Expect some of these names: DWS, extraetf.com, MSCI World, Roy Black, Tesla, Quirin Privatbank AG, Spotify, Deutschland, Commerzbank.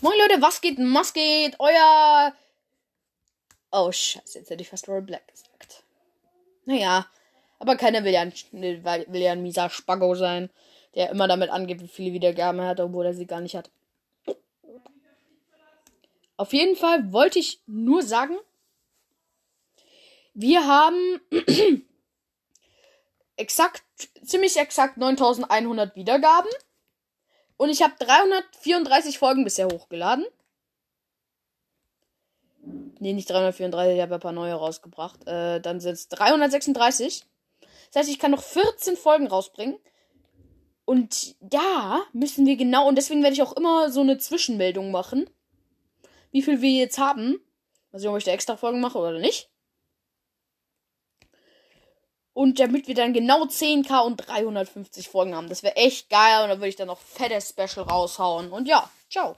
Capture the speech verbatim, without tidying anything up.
Moin Leute, was geht? Was geht? Euer... Oh, scheiße, jetzt hätte ich fast Roy Black gesagt. Naja, aber keiner will ja ein, will ja ein mieser Spaggo sein, der immer damit angibt, wie viele Wiedergaben er hat, obwohl er sie gar nicht hat. Auf jeden Fall wollte ich nur sagen, wir haben exakt, ziemlich exakt neuntausendeinhundert Wiedergaben. Und ich habe dreihundertvierunddreißig Folgen bisher hochgeladen. Ne, nicht dreihundertvierunddreißig, ich habe ein paar neue rausgebracht. Äh, dann sind es dreihundertsechsunddreißig. Das heißt, ich kann noch vierzehn Folgen rausbringen. Und da müssen wir genau, und deswegen werde ich auch immer so eine Zwischenmeldung machen, wie viel wir jetzt haben. Weiß nicht, ob ich da extra Folgen mache oder nicht. Und damit wir dann genau zehntausend und dreihundertfünfzig Folgen haben. Das wäre echt geil. Und da würde ich dann noch fettes Special raushauen. Und ja, ciao.